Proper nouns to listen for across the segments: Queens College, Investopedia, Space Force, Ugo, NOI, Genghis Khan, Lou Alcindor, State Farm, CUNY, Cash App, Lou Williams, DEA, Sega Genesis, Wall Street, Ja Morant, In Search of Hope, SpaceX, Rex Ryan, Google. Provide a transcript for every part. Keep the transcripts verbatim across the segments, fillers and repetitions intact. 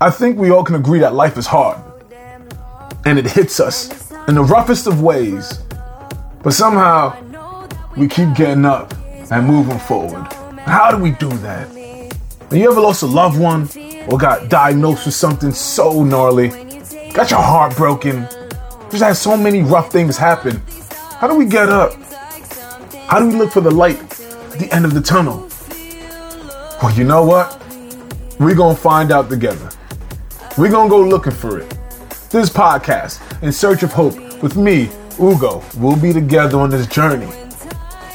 I think we all can agree that life is hard and it hits us in the roughest of ways, but somehow we keep getting up and moving forward. How do we do that? Have you ever lost a loved one or got diagnosed with something so gnarly? Got your heart broken? Just had so many rough things happen. How do we get up? How do we look for the light at the end of the tunnel? Well, you know what? We're going to find out together. We're going to go looking for it. This podcast, In Search of Hope, with me, Ugo, we'll be together on this journey.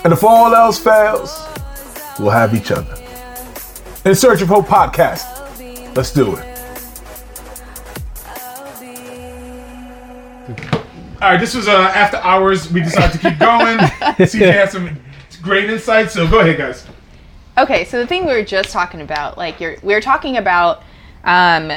And if all else fails, we'll have each other. In Search of Hope podcast. Let's do it. All right, this was uh, after hours. We decided to keep going. C J had some great insights, so go ahead, guys. Okay, so the thing we were just talking about, like you're, we were talking about um,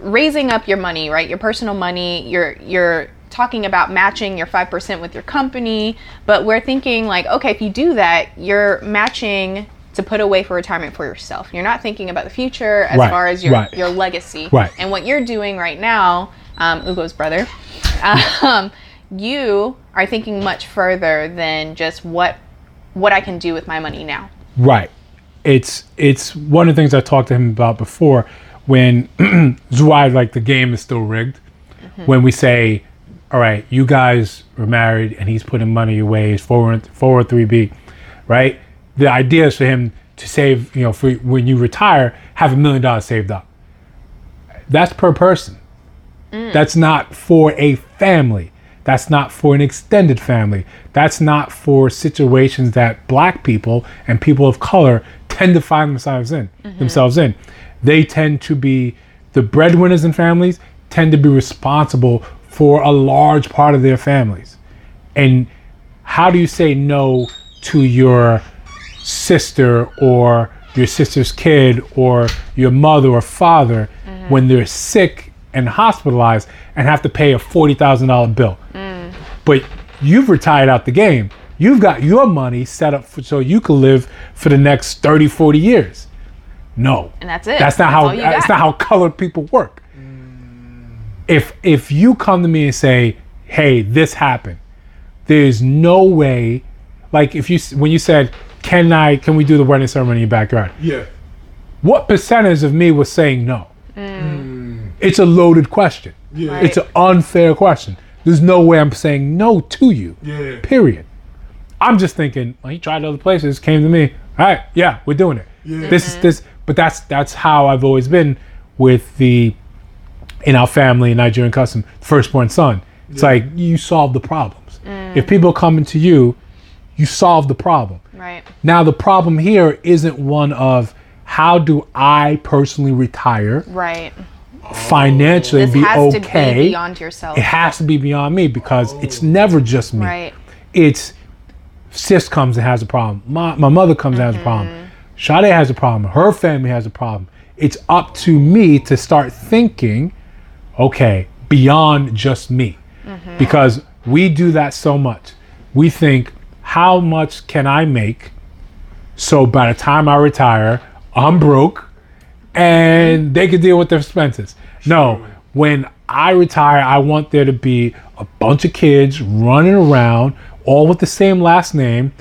raising up your money, right? Your personal money. You're you're talking about matching your five percent with your company, but we're thinking like, okay, if you do that, you're matching to put away for retirement for yourself. You're not thinking about the future as right, far as your right. your legacy right. and what you're doing right now. Um, Ugo's brother, um, you are thinking much further than just what what I can do with my money now. Right. It's it's one of the things I talked to him about before when it's why like the game is still rigged. Mm-hmm. When we say, all right, you guys are married and he's putting money away, his four oh three B, right? The idea is for him to save, you know, for when you retire, have a million dollars saved up. That's per person. That's not for a family. That's not for an extended family. That's not for situations that black people and people of color tend to find themselves in. Mm-hmm. Themselves in. They tend to be, the breadwinners in families tend to be responsible for a large part of their families. And how do you say no to your sister or your sister's kid or your mother or father mm-hmm. when they're sick and hospitalized and have to pay a forty thousand dollars bill? Mm. But you've retired out the game. You've got your money set up for, so you can live for the next thirty, forty years. No. And that's it. That's not that's how uh, that's not how colored people work. Mm. If if you come to me and say, "Hey, this happened." There's no way, like if you when you said, "Can I can we do the wedding ceremony in your backyard?" Yeah. What percentage of me was saying no? Mm. It's a loaded question. Yeah. Right. It's an unfair question. There's no way I'm saying no to you. Yeah. Period. I'm just thinking, well, he tried other places, came to me. All right, yeah, we're doing it. Yeah. This is this, but that's that's how I've always been with the in our family in Nigerian custom, firstborn son. It's yeah. like you solve the problems. Mm. If people are coming to you, you solve the problem. Right. Now the problem here isn't one of how do I personally retire? Right. Financially, be okay. This has to be beyond yourself. It has to be beyond me because oh. it's never just me. Right. It's sis comes and has a problem. My my mother comes mm-hmm. and has a problem. Sade has a problem. Her family has a problem. It's up to me to start thinking, okay, beyond just me, mm-hmm. because we do that so much. We think, how much can I make? So by the time I retire, I'm broke. And they could deal with their expenses. No, when I retire, I want there to be a bunch of kids running around, all with the same last name,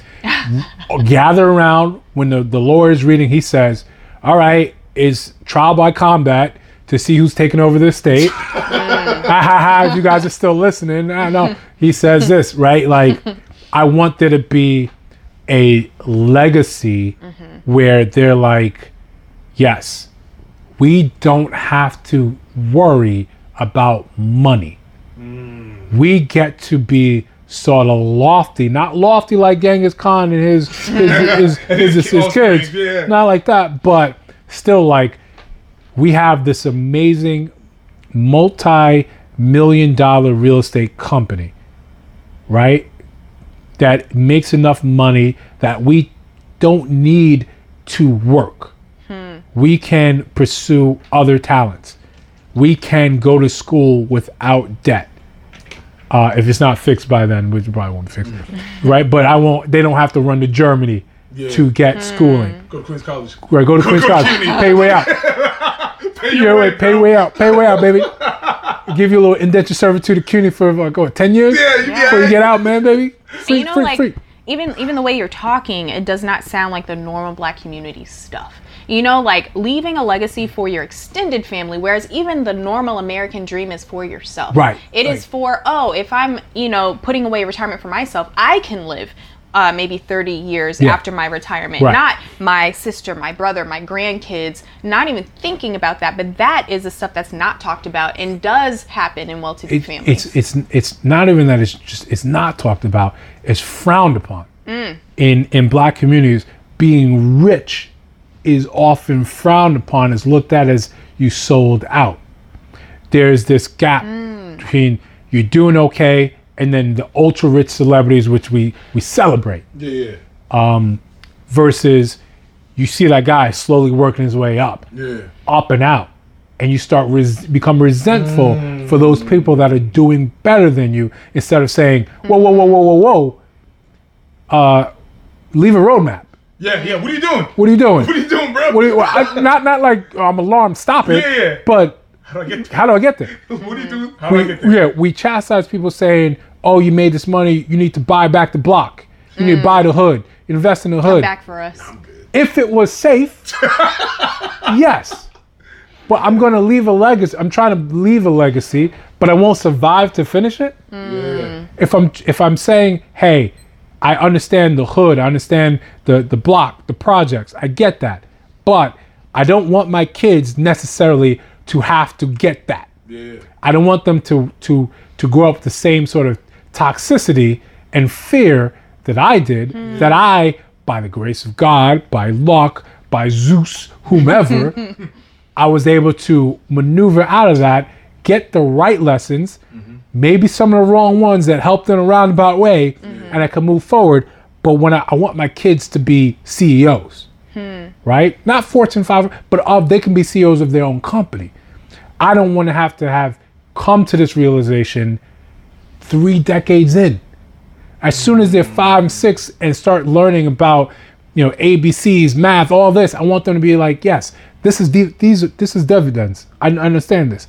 gather around. When the, the lawyer is reading, he says, all right, it's trial by combat to see who's taking over the estate. Ha ha ha, you guys are still listening. I know. He says this, right? Like, I want there to be a legacy mm-hmm. where they're like, yes. We don't have to worry about money. Mm. We get to be sort of lofty, not lofty like Genghis Khan and his his his, his, his, his kids, yeah. not like that, but still like we have this amazing multi-million dollar real estate company, right? That makes enough money that we don't need to work. We can pursue other talents. We can go to school without debt. Uh, if it's not fixed by then, which probably won't fix it, right? But I won't. They don't have to run to Germany yeah. to get mm. schooling. Go to Queens College. Right, go to Queens College. Pay way out. Your way, pay way out, pay way out, baby. Give you a little indentured servitude to C U N Y for like what, ten years? Yeah, you, yeah. Before you get out, man, baby. Free, you know, free, like, free. Even even the way you're talking, it does not sound like the normal Black community stuff. You know, like leaving a legacy for your extended family, whereas even the normal American dream is for yourself. Right. It right. is for, oh, if I'm, you know, putting away retirement for myself, I can live uh, maybe thirty years yeah. after my retirement. Right. Not my sister, my brother, my grandkids, not even thinking about that. But that is the stuff that's not talked about and does happen in well-to-do it, families. It's, it's, it's not even that it's just, it's not talked about. It's frowned upon mm. in, in Black communities. Being rich is often frowned upon, is looked at as you sold out. There's this gap mm. between you're doing okay and then the ultra rich celebrities, which we, we celebrate. Yeah. Um, versus you see that guy slowly working his way up, yeah. up and out, and you start res- become resentful mm. for those people that are doing better than you, instead of saying, whoa, whoa, whoa, whoa, whoa, whoa, uh, leave a roadmap. Yeah, yeah. What are you doing? What are you doing? What are you doing, bro? What you, well, I, not, not like oh, I'm alarmed. Stop it. Yeah, yeah. But how do I get there? How do I get there? What do you do? How do we, I get there? Yeah, we chastise people saying, "Oh, you made this money. You need to buy back the block. You mm. need to buy the hood. Invest in the hood." Come back for us. I'm good. If it was safe, yes. But I'm gonna leave a legacy. I'm trying to leave a legacy, but I won't survive to finish it. Mm. Yeah. If I'm, if I'm saying, hey. I understand the hood, I understand the, the block, the projects, I get that. But I don't want my kids necessarily to have to get that. Yeah. I don't want them to, to, to grow up with the same sort of toxicity and fear that I did, mm. that I, by the grace of God, by luck, by Zeus, whomever, I was able to maneuver out of that, get the right lessons, mm-hmm. maybe some of the wrong ones that helped in a roundabout way, mm-hmm. and I can move forward. But when I, I want my kids to be C E Os, hmm. right? Not Fortune five hundred, but of, they can be C E Os of their own company. I don't want to have to have come to this realization three decades in. As soon as they're five and six and start learning about, you know, A B Cs, math, all this, I want them to be like, yes, this is the, these, this is dividends. I, I understand this.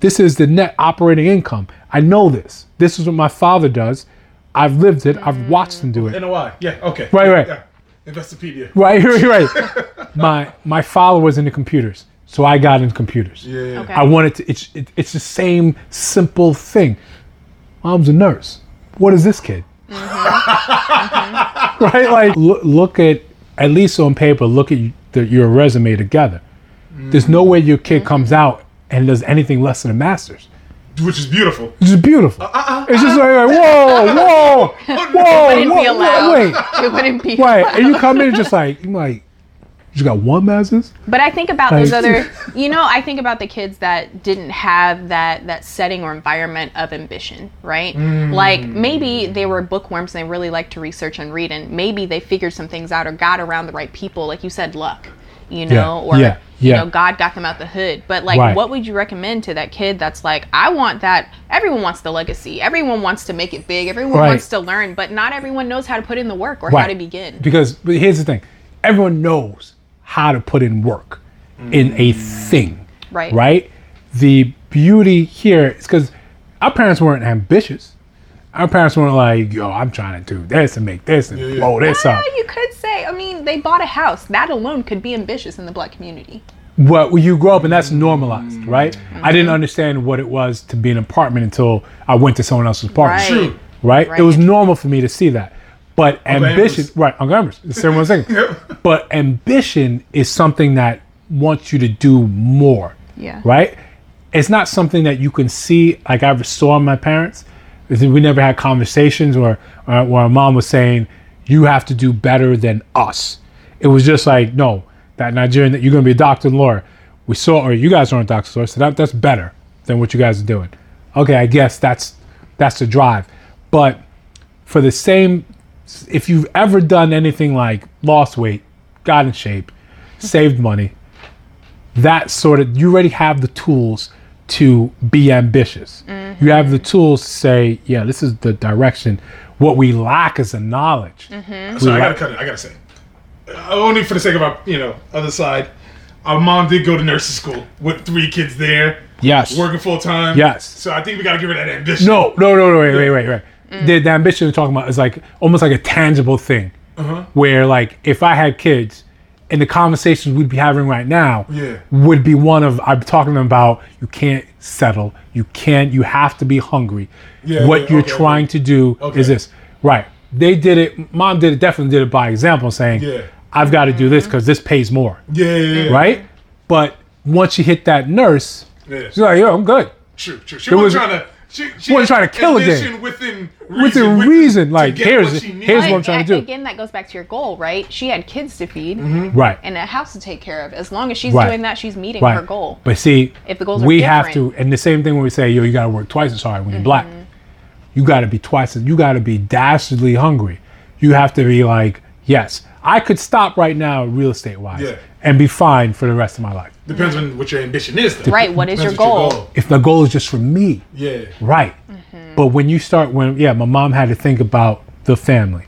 This is the net operating income. I know this. This is what my father does. I've lived it. I've watched him do it. N O I. Yeah. Okay. Right. Right. Yeah. Investopedia. Right. Right. Right. my my father was into computers, so I got into computers. Yeah. yeah. Okay. I wanted to. It's it, it's the same simple thing. Mom's a nurse. What is this kid? Mm-hmm. mm-hmm. Right. Like look, look at at least on paper. Look at the, your resume together. Mm-hmm. There's no way your kid mm-hmm. comes out and does anything less than a master's. Which is beautiful. Which is beautiful. Uh, uh, it's just like, like whoa, whoa, whoa, whoa. It wouldn't whoa, be allowed. Wait. It wouldn't be right. allowed. And you come in and just like, you like, you got one master's? But I think about like, those other, you know, I think about the kids that didn't have that, that setting or environment of ambition, right? Mm. Like maybe they were bookworms and they really liked to research and read, and maybe they figured some things out or got around the right people. Like you said, luck. You know, yeah, or, yeah, you yeah. know, God got them out the hood. But like, right. what would you recommend to that kid that's like, I want that. Everyone wants the legacy. Everyone wants to make it big. Everyone right. wants to learn, but not everyone knows how to put in the work or right. how to begin. Because but here's the thing. Everyone knows how to put in work mm. in a thing, right? Right. The beauty here is because our parents weren't ambitious. Our parents weren't like, yo, I'm trying to do this and make this and yeah, yeah. blow this ah, up. You could say, I mean, they bought a house. That alone could be ambitious in the Black community. Well, you grow up and that's normalized, right? Mm-hmm. I didn't understand what it was to be in an apartment until I went to someone else's apartment. Right. True. Right? right? It was normal for me to see that. But I'm ambition, glamorous. right, on glamorous. The same one second. Yep. But ambition is something that wants you to do more, yeah. right? It's not something that you can see, like I saw my parents. We never had conversations where, uh, where our mom was saying, you have to do better than us. It was just like, no, that Nigerian, that you're going to be a doctor and lawyer. We saw, or you guys aren't doctors and lawyers, so that, that's better than what you guys are doing. Okay, I guess that's that's the drive. But for the same, if you've ever done anything like lost weight, got in shape, saved money, that sort of, you already have the tools to be ambitious. Mm-hmm. You have the tools to say, yeah, this is the direction. What we lack is the knowledge. Mm-hmm. So I gotta cut it, I gotta say. Only for the sake of our, you know, other side, Our mom did go to nursing school with three kids there. Yes. Working full time. Yes. So I think we got to give her that ambition. No, no, no, no, wait, yeah. wait, wait, wait. Mm. The, the ambition we're talking about is like almost like a tangible thing. Uh-huh. Where like if I had kids, and the conversations we'd be having right now yeah. would be one of I'm talking about you can't settle, you can't, you have to be hungry. Yeah, what yeah, you're okay, trying okay. to do okay. is this, right? They did it. Mom did it. Definitely did it by example, saying, yeah. "I've got to do this because this pays more." Yeah, yeah, yeah. Right. But once she hit that nurse, yeah. she's like, "Yo, I'm good." True, true. She wasn't trying to. She, she wasn't trying to kill again. Within reason. Within reason. Like, here's what here's right, what I'm trying to do. Again, that goes back to your goal, right? She had kids to feed, mm-hmm. right, and a house to take care of. As long as she's right. doing that, she's meeting right. her goal. But see, if the goals are we different, have to. And the same thing when we say, "Yo, you got to work twice as hard when mm-hmm. you're black." You got to be twice. You got to be dastardly hungry. You have to be like, yes, I could stop right now, real estate wise, yeah. and be fine for the rest of my life. Depends mm-hmm. on what your ambition is, though. Right. What is your goal? your goal? If the goal is just for me, yeah. Right. Mm-hmm. But when you start, when yeah, my mom had to think about the family.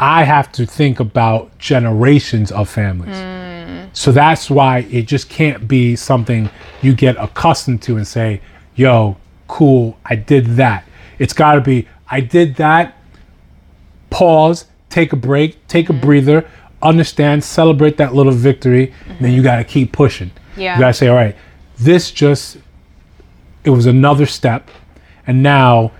I have to think about generations of families. Mm. So that's why it just can't be something you get accustomed to and say, "Yo, cool, I did that." It's got to be, I did that, pause, take a break, take a mm-hmm. breather, understand, celebrate that little victory, mm-hmm. and then you got to keep pushing. Yeah. You got to say, all right, this just, it was another step, and now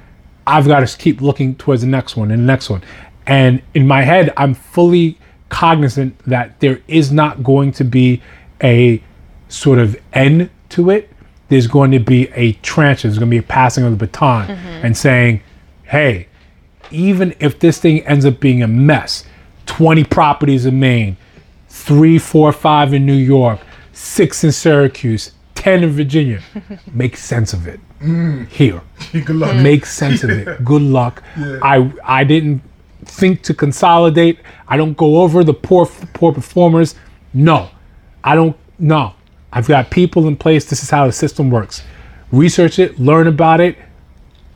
I've got to keep looking towards the next one and the next one. And in my head, I'm fully cognizant that there is not going to be a sort of end to it. There's going to be a transfer. There's going to be a passing of the baton mm-hmm. and saying, hey, even if this thing ends up being a mess, twenty properties in Maine, three, four, five in New York, six in Syracuse, ten in Virginia, make sense of it mm. here. Good luck. Make sense yeah. of it. Good luck. Yeah. I I didn't think to consolidate. I don't go over the poor poor performers. No, I don't, no. I've got people in place. This is how the system works. Research it, learn about it,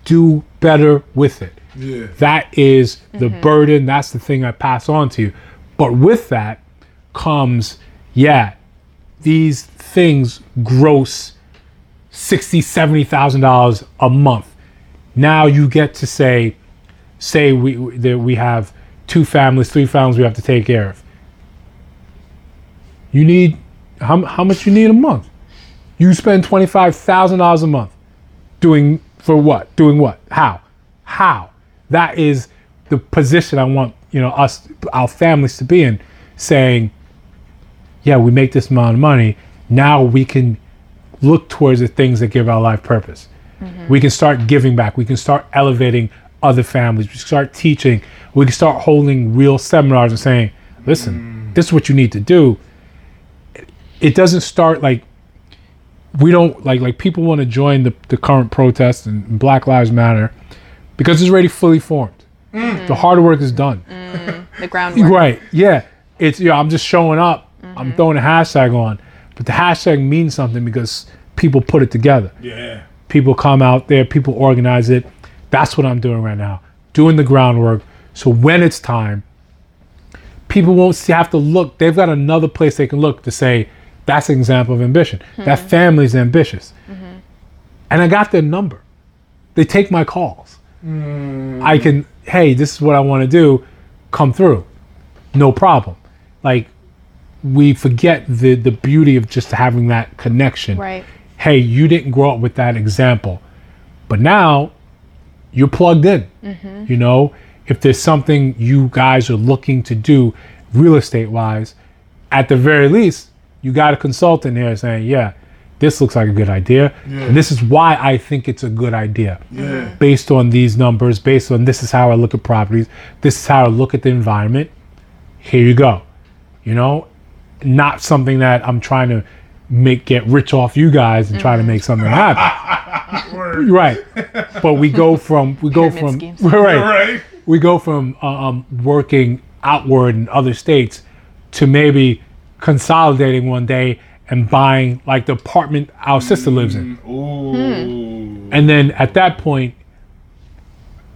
do better with it. Yeah. That is the mm-hmm. burden. That's the thing I pass on to you. But with that comes, yeah, these things gross sixty thousand dollars, seventy thousand dollars a month. Now you get to say, say we that we have two families, three families we have to take care of. You need... How how much you need a month? You spend twenty-five thousand dollars a month doing for what? Doing what? How? How? That is the position I want, you know, us, our families to be in, saying, yeah, we make this amount of money. Now we can look towards the things that give our life purpose. Mm-hmm. We can start giving back. We can start elevating other families. We can start teaching. We can start holding real seminars and saying, listen, mm. this is what you need to do. It doesn't start like we don't like like people want to join the, the current protests and Black Lives Matter because it's already fully formed. Mm. The hard work is done. Mm. The groundwork. Right. Yeah. It's you know, I'm just showing up. Mm-hmm. I'm throwing a hashtag on, but the hashtag means something because people put it together. Yeah. People come out there. People organize it. That's what I'm doing right now. Doing the groundwork. So when it's time, people won't have to look. They've got another place they can look to say. That's an example of ambition. Mm-hmm. That family's ambitious. Mm-hmm. And I got their number. They take my calls. Mm. I can, hey, this is what I want to do. Come through. No problem. Like, we forget the, the beauty of just having that connection. Right. Hey, you didn't grow up with that example. But now, you're plugged in. Mm-hmm. You know, if there's something you guys are looking to do real estate-wise, at the very least, you got a consultant here saying, yeah, this looks like a good idea. Yeah. And this is why I think it's a good idea. Yeah. Based on these numbers, based on this is how I look at properties, this is how I look at the environment. Here you go. You know, not something that I'm trying to make get rich off you guys and mm-hmm. try to make something happen. Right. But we go from, we go from, right, right. we go from um, working outward in other states to maybe consolidating one day and buying like the apartment our sister lives in. Ooh. And then at that point,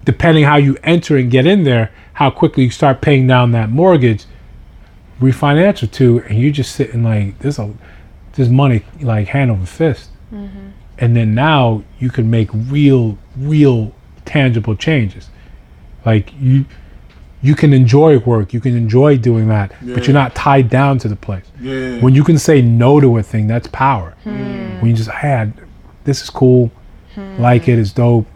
depending how you enter and get in there, how quickly you start paying down that mortgage, refinance or two, and you're just sitting like there's a there's money like hand over fist. Mm-hmm. And then now you can make real, real tangible changes. Like you you can enjoy work, you can enjoy doing that, yeah. but you're not tied down to the place. Yeah. When you can say no to a thing, that's power. Mm. When you just, hey, this is cool, mm. like it, it's dope.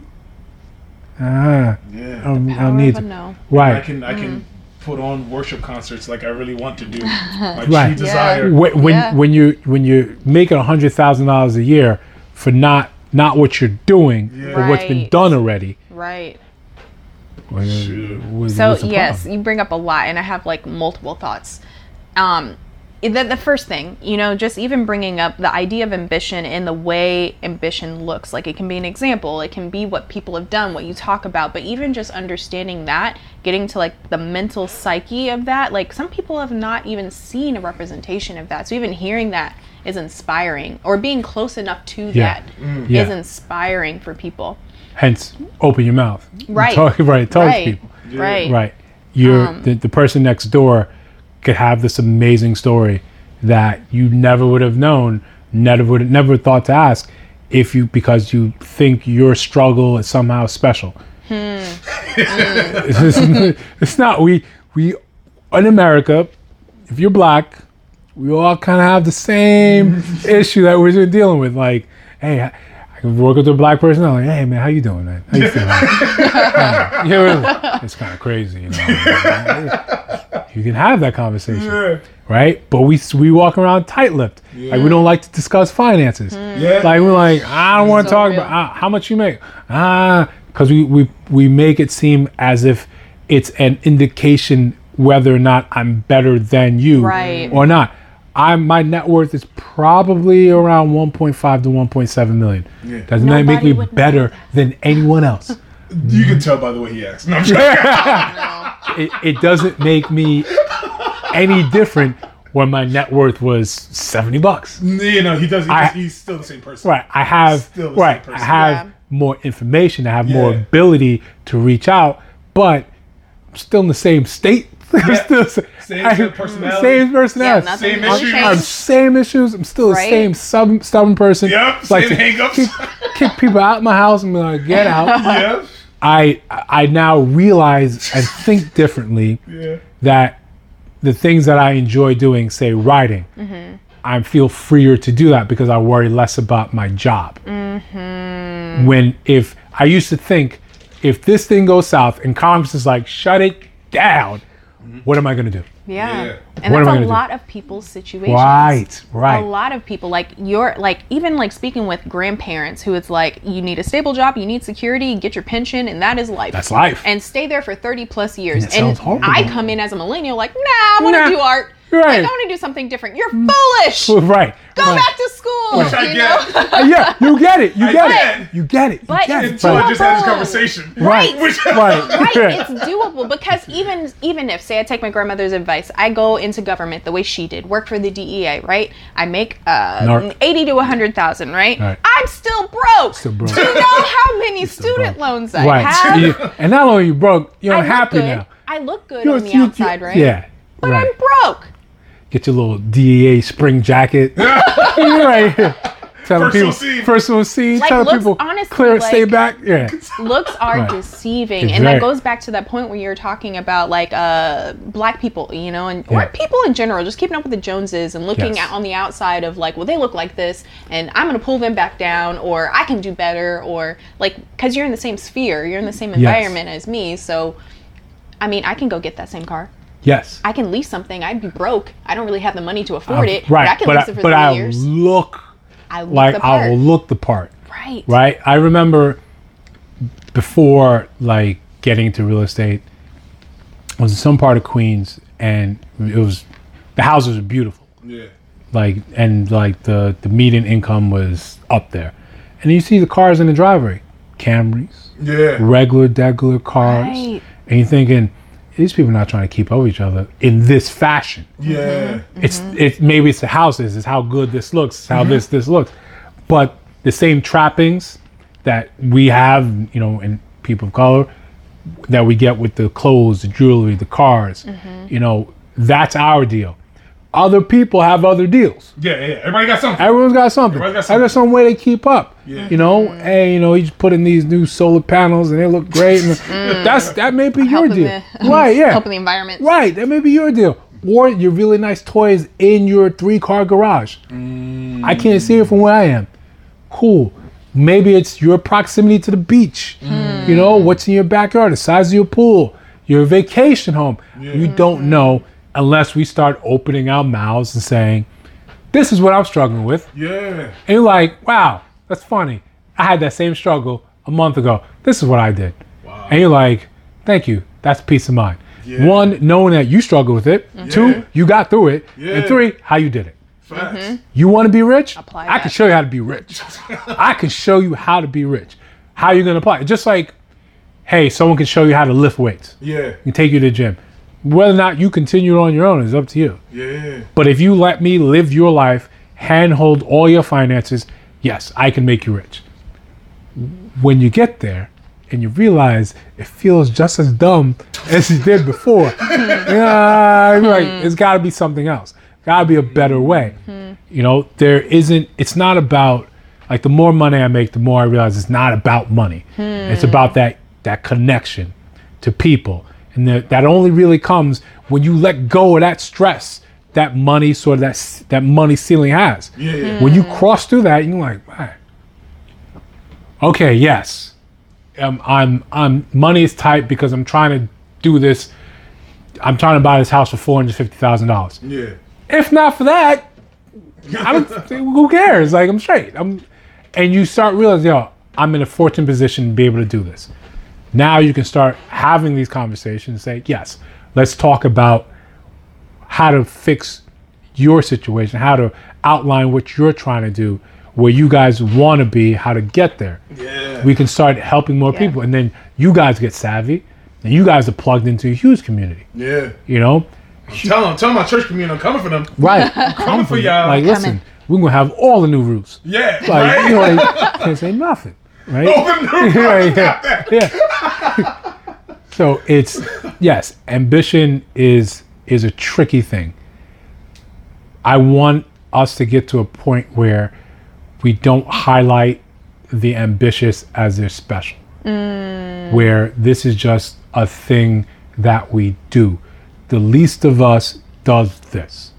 Ah, yeah. I don't, I don't need it. No. Right. I can, I mm. can put on worship concerts like I really want to do. My right. true desire. When, when, yeah. when, you, when you're making one hundred thousand dollars a year for not, not what you're doing, yeah. but right. what's been done already. Right. What, what, so yes, you bring up a lot, and I have like multiple thoughts. Um, the, the first thing, you know, just even bringing up the idea of ambition and the way ambition looks. Like it can be an example, it can be what people have done, what you talk about, but even just understanding that, getting to like the mental psyche of that, like some people have not even seen a representation of that. So even hearing that is inspiring, or being close enough to yeah. that mm. yeah. is inspiring for people. Hence, open your mouth. Right. Talk, right. Talk right. to people. Yeah. Right. Right. You're, um, the, the person next door could have this amazing story that you never would have known, never would have never thought to ask if you, because you think your struggle is somehow special. Hmm. mm. it's, it's not. We, we, in America, if you're black, we all kind of have the same issue that we're dealing with. Like, hey, I work with a black person. I'm like, hey man, how you doing, man? How you feeling? Yeah, really. It's kind of crazy, you know. You can have that conversation, yeah. right? But we we walk around tight-lipped. Yeah. Like we don't like to discuss finances. Mm. Yeah. Like we're like, I don't want to so talk real. about uh, how much you make. Ah, because we, we we make it seem as if it's an indication whether or not I'm better than you right. or not. I'm, my net worth is probably around one point five to one point seven million. Yeah. Doesn't Nobody that make me better than anyone else? You can tell by the way he asked. No, I'm joking. it, it doesn't make me any different when my net worth was seventy bucks. You know, he doesn't. He he's still the same person. Right. I have. Still the right. Same person. I have yeah. more information. I have yeah. more ability to reach out, but I'm still in the same state. Yeah. Still, same I, personality. Same personality. Yeah, same issues. I'm, I'm same issues. I'm still right? the same sub, stubborn person. Yep. Same like hang-ups. Kick, kick people out of my house and be like, get out. Yep. I I now realize and think differently yeah. that the things that I enjoy doing, say writing, mm-hmm. I feel freer to do that because I worry less about my job. Mm-hmm. When if I used to think, if this thing goes south and Congress is like, shut it down. What am I going to do? Yeah. yeah. And what that's a lot do? of people's situations. Right, right. A lot of people, like you're, like even like speaking with grandparents who it's like, you need a stable job, you need security, get your pension, and that is life. That's life. And stay there for thirty plus years. That and I come in as a millennial like, nah, I want to nah. do art. Right. Like, I want to do something different. You're foolish. Right. Go right. back to school. Which I you get. Know? yeah, you get it. You I get, get it. it. You get it. You but get it's it. Doable. I just had this conversation. Right. Right. Which, right. right. It's doable because even even if, say I take my grandmother's advice, I go into government the way she did, work for the D E A, right? I make uh, eighty to one hundred thousand, right? right? I'm still broke. Still broke. Do you know how many student broke. loans I right. have? Yeah. And not only are you broke, you're I happy good. now. I look good you're, on the you, outside, you, right? Yeah. But right. I'm broke. Get your little D E A spring jacket. You're right here. Telling people, personal scene. Like, telling people, honestly, clear it, like, stay back. Yeah. Looks are right. deceiving. Exactly. And that goes back to that point where you're talking about, like, uh, black people, you know, and yeah. or people in general, just keeping up with the Joneses and looking yes. at on the outside of, like, well, they look like this, and I'm going to pull them back down, or I can do better, or, like, because you're in the same sphere, you're in the same environment yes. as me. So, I mean, I can go get that same car. Yes. I can lease something. I'd be broke. I don't really have the money to afford uh, it. Right. But I can but lease I, it for three years. But I look, I look like the part. I will look the part. Right. Right. I remember before, like, getting into real estate, I was in some part of Queens, and it was the houses were beautiful. Yeah. Like, and like the the median income was up there, and you see the cars in the driveway, Camrys. Yeah. Regular, degular cars, right. and you're thinking, these people are not trying to keep up with each other in this fashion. Yeah. Mm-hmm. It's it's maybe it's the houses, it's how good this looks, it's how mm-hmm. this this looks. But the same trappings that we have, you know, in people of color, that we get with the clothes, the jewelry, the cars, mm-hmm. you know, That's our deal. Other people have other deals. Yeah, yeah. Everybody got something. Everyone's got something. Everybody's got something. I got some way they keep up. Yeah. You know, hey, you know, you just put in these new solar panels and they look great. And mm. That's that may be your helping deal, the, right? Yeah, helping the environment. Right, that may be your deal, or your really nice toys in your three-car garage. Mm. I can't see it from where I am. Cool. Maybe it's your proximity to the beach. Mm. You know, what's in your backyard, the size of your pool, your vacation home. Yeah. You don't know. Unless we start opening our mouths and saying, this is what I'm struggling with. Yeah. And you're like, wow, that's funny. I had that same struggle a month ago. This is what I did. Wow. And you're like, thank you. That's peace of mind. Yeah. One, knowing that you struggle with it. Mm-hmm. Two, you got through it. Yeah. And three, how you did it. Facts. Mm-hmm. You want to be rich? Apply that. I can show you how to be rich. I can show you how to be rich. How you're going to apply it. Just like, hey, someone can show you how to lift weights. Yeah. And take you to the gym. Whether or not you continue on your own is up to you. Yeah. But if you let me live your life, handhold all your finances, yes, I can make you rich. When you get there and you realize it feels just as dumb as it did before, yeah, uh, like, it's got to be something else. Got to be a better way. You know, there isn't. It's not about like the more money I make, the more I realize it's not about money. Hmm. It's about that that connection to people. And the, that only really comes when you let go of that stress that money sort of that that money ceiling has. Yeah, yeah. Mm. When you cross through that, you're like, wow. Okay, yes, um, I'm I'm money is tight because I'm trying to do this. I'm trying to buy this house for four hundred fifty thousand dollars. Yeah. If not for that, I don't. Who cares? Like I'm straight. I'm, and you start realizing, yo, I'm in a fortunate position to be able to do this. Now you can start having these conversations and say, yes, let's talk about how to fix your situation, how to outline what you're trying to do, where you guys want to be, how to get there. Yeah. We can start helping more yeah. people. And then you guys get savvy and you guys are plugged into a huge community. Yeah. You know? I'm telling, I'm telling my church community I'm coming for them. Right. I'm coming for y'all. Like, listen, we're going to have all the new roofs. Yeah. Like, right? You know, like, can't say nothing. Right? right yeah. yeah. So it's yes, ambition is is a tricky thing. I want us to get to a point where we don't highlight the ambitious as they're special. Mm. Where this is just a thing that we do. The least of us does this.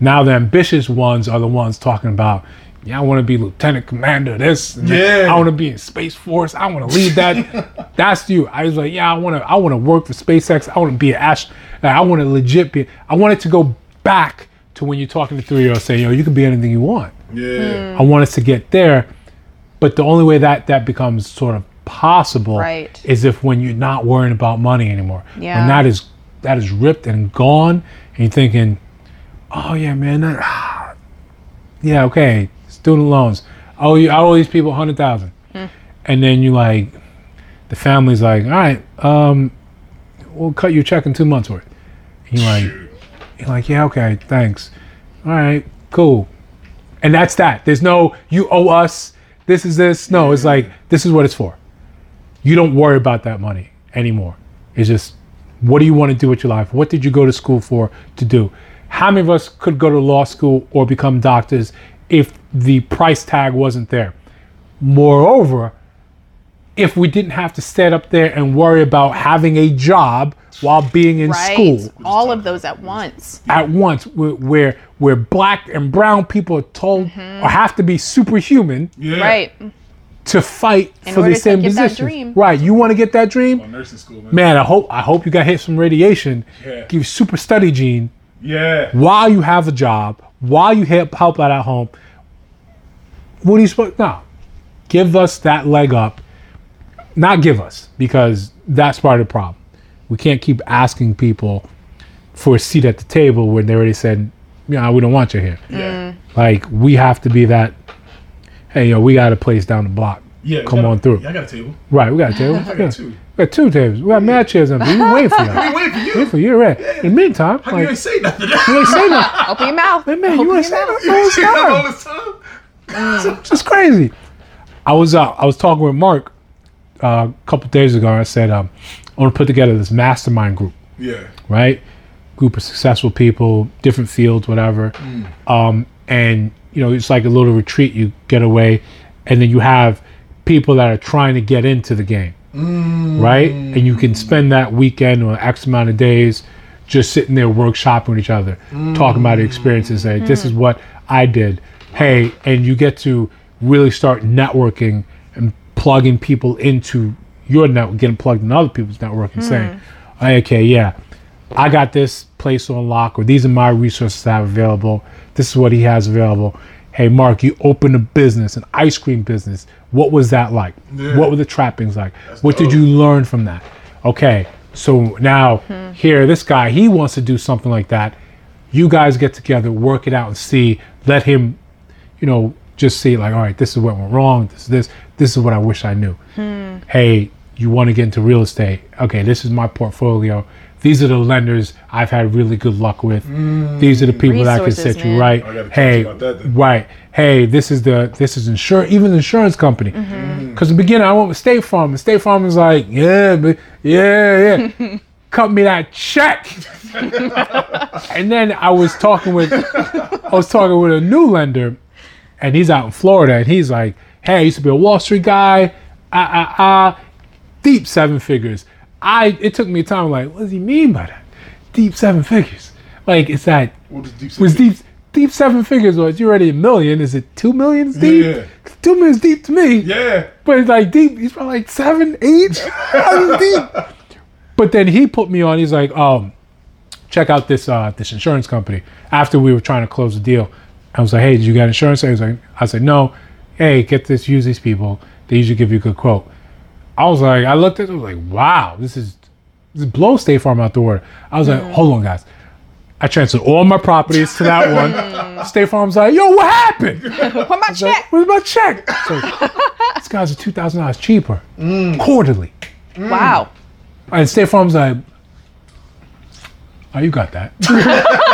Now the ambitious ones are the ones talking about, yeah, I want to be lieutenant commander of this. And yeah. I want to be in Space Force. I want to lead that. That's you. I was like, yeah, I want to I want to work for SpaceX. I want to be an astronaut. I want to legit be. I want it to go back to when you're talking to three-year-olds saying, yo, you can be anything you want. Yeah. Mm. I want us to get there. But the only way that that becomes sort of possible right. is if when you're not worrying about money anymore. Yeah. When that is, that is ripped and gone and you're thinking, oh, yeah, man. That, ah, yeah, okay. Student loans. Oh, you, I owe these people one hundred thousand dollars. Mm. And then you like, the family's like, all right, um, we'll cut you a check in two months worth. You're like, you're like, yeah, okay, thanks. All right, cool. And that's that. There's no, you owe us, this is this. No, it's like, this is what it's for. You don't worry about that money anymore. It's just, what do you want to do with your life? What did you go to school for to do? How many of us could go to law school or become doctors if the price tag wasn't there? Moreover, if we didn't have to stand up there and worry about having a job while being in right. school. All of those at once. At once, where where black and brown people are told mm-hmm. or have to be superhuman yeah. right. to fight in for the same position. Right, you want to get that dream? Well, nursing school, man. Man, I hope I hope you got hit from radiation. Yeah. Give super study gene. Yeah. While you have a job, while you help help out at home, what do you suppose? No, give us that leg up. Not give us, because that's part of the problem. We can't keep asking people for a seat at the table when they already said, "Yeah, no, we don't want you here." Yeah. Mm. Like we have to be that. Hey, yo, we got a place down the block. Yeah, come on a, through. Yeah, I got a table. Right, we got a table. I got yeah. two. We got two tables. We got yeah. mad chairs on. We waiting for you. We waiting for you. Wait for you, right? Yeah. In the meantime, how like, you ain't say nothing? You ain't say nothing. Open your mouth. Hey, man, open you ain't say nothing all this time. It's just crazy. I was uh, I was talking with Mark uh, a couple days ago. I said um, I want to put together this mastermind group. Yeah. Right. group of successful people, different fields, whatever. Mm. Um, and, you know, it's like a little retreat. You get away, and then you have people that are trying to get into the game, mm. right? And you can spend that weekend or X amount of days just sitting there workshopping with each other, mm. talking about experiences, say, this mm. is what I did. Hey, and you get to really start networking and plugging people into your network, getting plugged in other people's network and mm. saying, okay, yeah, I got this place on lock, or these are my resources I have available. This is what he has available. Hey, Mark, you opened a business, an ice cream business. What was that like? Yeah. What were the trappings like? That's what dope. Did you learn from that? Okay, so now mm-hmm. here, this guy, he wants to do something like that. You guys get together, work it out and see, let him, you know, just see like, all right, this is what went wrong. This is this, this is what I wish I knew. Mm. Hey, you want to get into real estate. Okay, this is my portfolio. These are the lenders I've had really good luck with. Mm. These are the people Resources, that can set man. You right. Oh, hey, that, right. Hey, this is the this is insurance, even the insurance company. Because mm-hmm. mm. in the beginning I went with State Farm, and State Farm was like, yeah, but yeah, yeah. cut me that check. And then I was talking with I was talking with a new lender, and he's out in Florida, and he's like, hey, I used to be a Wall Street guy, ah ah ah, deep seven figures. I it took me time like, what does he mean by that? Deep seven figures. Like, it's that what is deep seven was deep deep seven figures was you already a million, is it two millions deep? Yeah. Two millions deep to me. Yeah. But it's like deep, he's probably like seven, eight deep. But then he put me on, he's like, um, check out this uh, this insurance company. After we were trying to close the deal, I was like, hey, did you got insurance? I was like I said, no, hey, get this, use these people. They usually give you a good quote. I was like, I looked at it, I was like, wow, this is, this blows State Farm out the water. I was mm. like, hold on, guys. I transferred all my properties to that one. State Farm's like, yo, what happened? Where's my check? Like, where's my check? So, this guy's two thousand dollars cheaper, mm. quarterly. Mm. Wow. And State Farm's like, oh, you got that. You got that.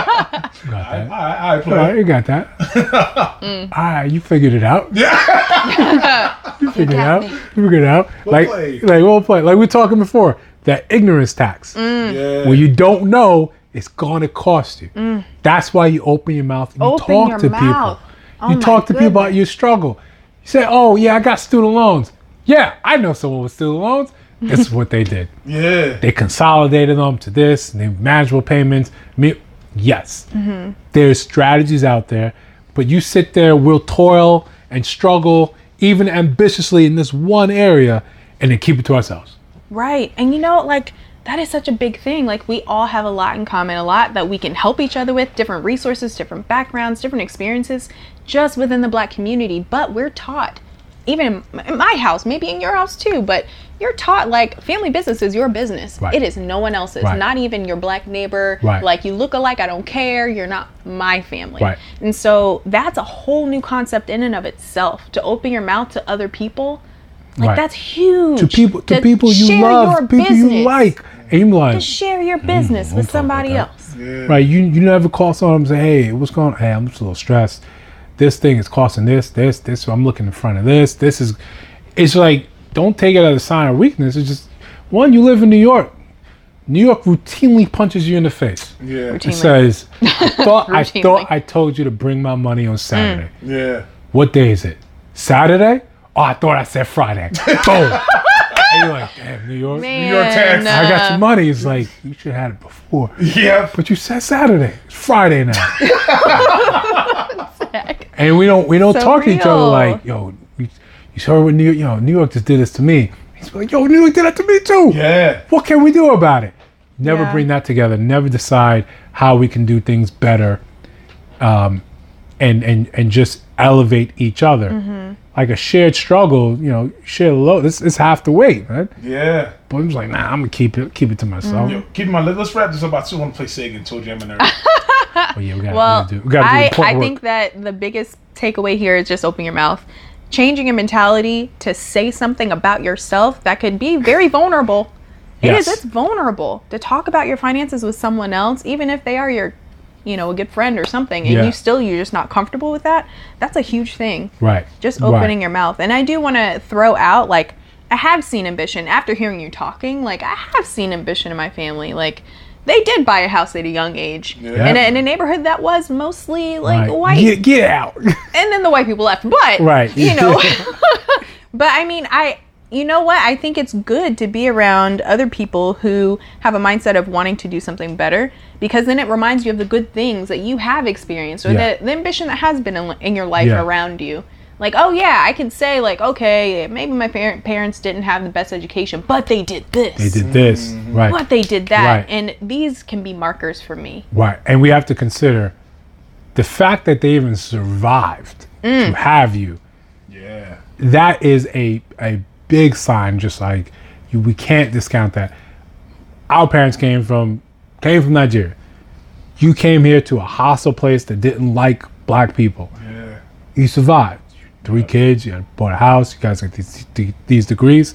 I, I, I play. Right, you got that. mm. All right, you figured it out. Yeah. you figured it out. Me. You figured it out. We'll like, play. like we'll play. Like we were talking before, that ignorance tax. Mm. Yeah. When you don't know, it's gonna cost you. Mm. That's why you open your mouth and you open talk to mouth. people. Oh you talk to goodness. people about your struggle. You say, "Oh yeah, I got student loans. Yeah, I know someone with student loans." This is what they did. Yeah. They consolidated them to this, and they manageable payments. Me- Yes, mm-hmm. There's strategies out there, but you sit there, we'll toil and struggle even ambitiously in this one area and then keep it to ourselves. Right, and you know, like that is such a big thing. Like we all have a lot in common, a lot that we can help each other with, different resources, different backgrounds, different experiences just within the Black community, but we're taught, even in my house, maybe in your house too, but you're taught like family business is your business. Right. It is no one else's, right. Not even your Black neighbor. Right. Like you look alike, I don't care. You're not my family. Right. And so that's a whole new concept in and of itself, to open your mouth to other people. Like right. That's huge. To people, to, to people you love, people business. You like. Aim like, to share your business mm, with somebody else. Yeah. Right. You you never call someone and say, hey, what's going on? Hey, I'm just a little stressed. This thing is costing this, this, this. So I'm looking in front of this. This is, it's like, don't take it as a sign of weakness. It's just, one, you live in New York. New York routinely punches you in the face. Yeah. Routinely. It says, I thought, I thought I told you to bring my money on Saturday. Mm. Yeah. What day is it? Saturday? Oh, I thought I said Friday. Boom. And you're like, damn, New York. Man, New York tax. Uh, I got your money. It's like, you should have had it before. Yeah. But you said Saturday. It's Friday now. And we don't we don't so talk real. to each other like, yo, you saw what New York, you know, New York just did this to me. He's like, yo, New York did that to me too. Yeah. What can we do about it? Never yeah. bring that together. Never decide how we can do things better, um, and and and just elevate each other. Mm-hmm. Like a shared struggle, you know, share load. This is half the weight, right? Yeah. But I'm just like, nah, I'm gonna keep it keep it to myself. Mm-hmm. Yo, keep my let's wrap this up. I still want to play Sega until Jam and everything. Oh, yeah, we gotta, well, we gotta do, we gotta do I, important I work. think that the biggest takeaway here is just open your mouth. Changing your mentality to say something about yourself that could be very vulnerable. Yes. It is. It's vulnerable to talk about your finances with someone else, even if they are your, you know, a good friend or something, and yeah. you still, you're just not comfortable with that. That's a huge thing. Right. Just opening right. your mouth. And I do want to throw out, like, I have seen ambition after hearing you talking. Like, I have seen ambition in my family. Like, they did buy a house at a young age yeah. in, a, in a neighborhood that was mostly like right. white. Get, get out. And then the white people left. But, right. you know, but I mean, I, you know what? I think it's good to be around other people who have a mindset of wanting to do something better, because then it reminds you of the good things that you have experienced, or yeah. the, the ambition that has been in, in your life yeah. around you. Like, oh yeah, I can say like, okay, maybe my par- parents didn't have the best education, but they did this. They did this, mm-hmm. right. But they did that, right. and these can be markers for me. Right, and we have to consider the fact that they even survived mm. to have you. Yeah. That is a a big sign, just like, you, we can't discount that. Our parents came from came from Nigeria. You came here to a hostile place that didn't like black people. Yeah. You survived. Three kids, you bought a house, you guys got these, these degrees.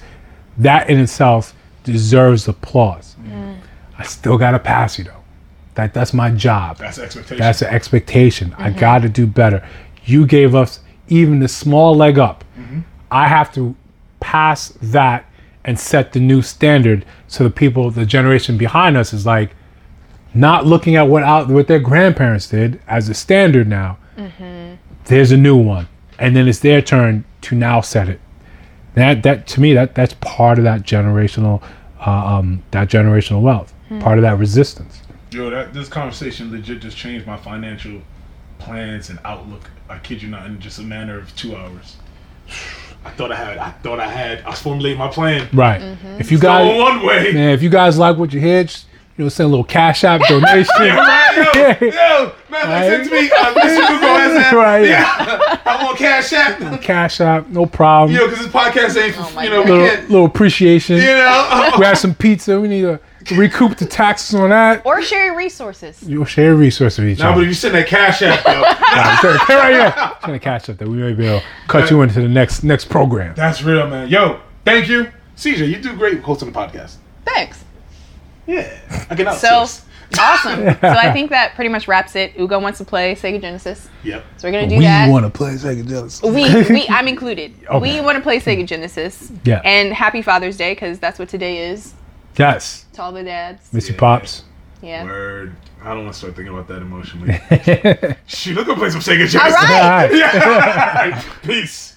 That in itself deserves applause. Mm. I still gotta pass you though. That that's my job. That's an expectation. That's an expectation. Mm-hmm. I gotta do better. You gave us even the small leg up. Mm-hmm. I have to pass that and set the new standard, so the people, the generation behind us is like, not looking at what out what their grandparents did as a standard now. Mm-hmm. There's a new one. And then it's their turn to now set it. That that to me, that that's part of that generational, uh, um, that generational wealth, mm-hmm. part of that resistance. Yo, that this conversation legit just changed my financial plans and outlook. I kid you not, in just a matter of two hours. I thought I had. I thought I had. I formulated my plan. Right. Mm-hmm. If you it's guys, one way. Man, if you guys like what you hear, just, you know, send a little Cash App donation. Right, yo, yo, yo, man, like, send to me. I miss you, Google Cash App. Right, yeah. I want Cash App. Cash App, no problem. You know, because this podcast ain't, oh you know, God. we little, little appreciation. You know, we have some pizza. We need to recoup the taxes on that. Or share your resources. You'll share your resources with each other. No, but you send that Cash App, yo. Nah, here I am. Send a Cash App that we may be able to cut man. you into the next next program. That's real, man. Yo, thank you, C J. You do great hosting the podcast. Thanks. Yeah, I can out So, this. awesome. Yeah. So I think that pretty much wraps it. Ugo wants to play Sega Genesis. Yep. So we're going to do we that. We want to play Sega Genesis. We, we, I'm included. Okay. We want to play Sega Genesis. Yeah. And happy Father's Day, because that's what today is. Yes. To all the dads. Miss your yeah. pops. Yeah. Word. I don't want to start thinking about that emotionally. Shoot, let's go play some Sega Genesis. All right. All right. Yeah. Peace.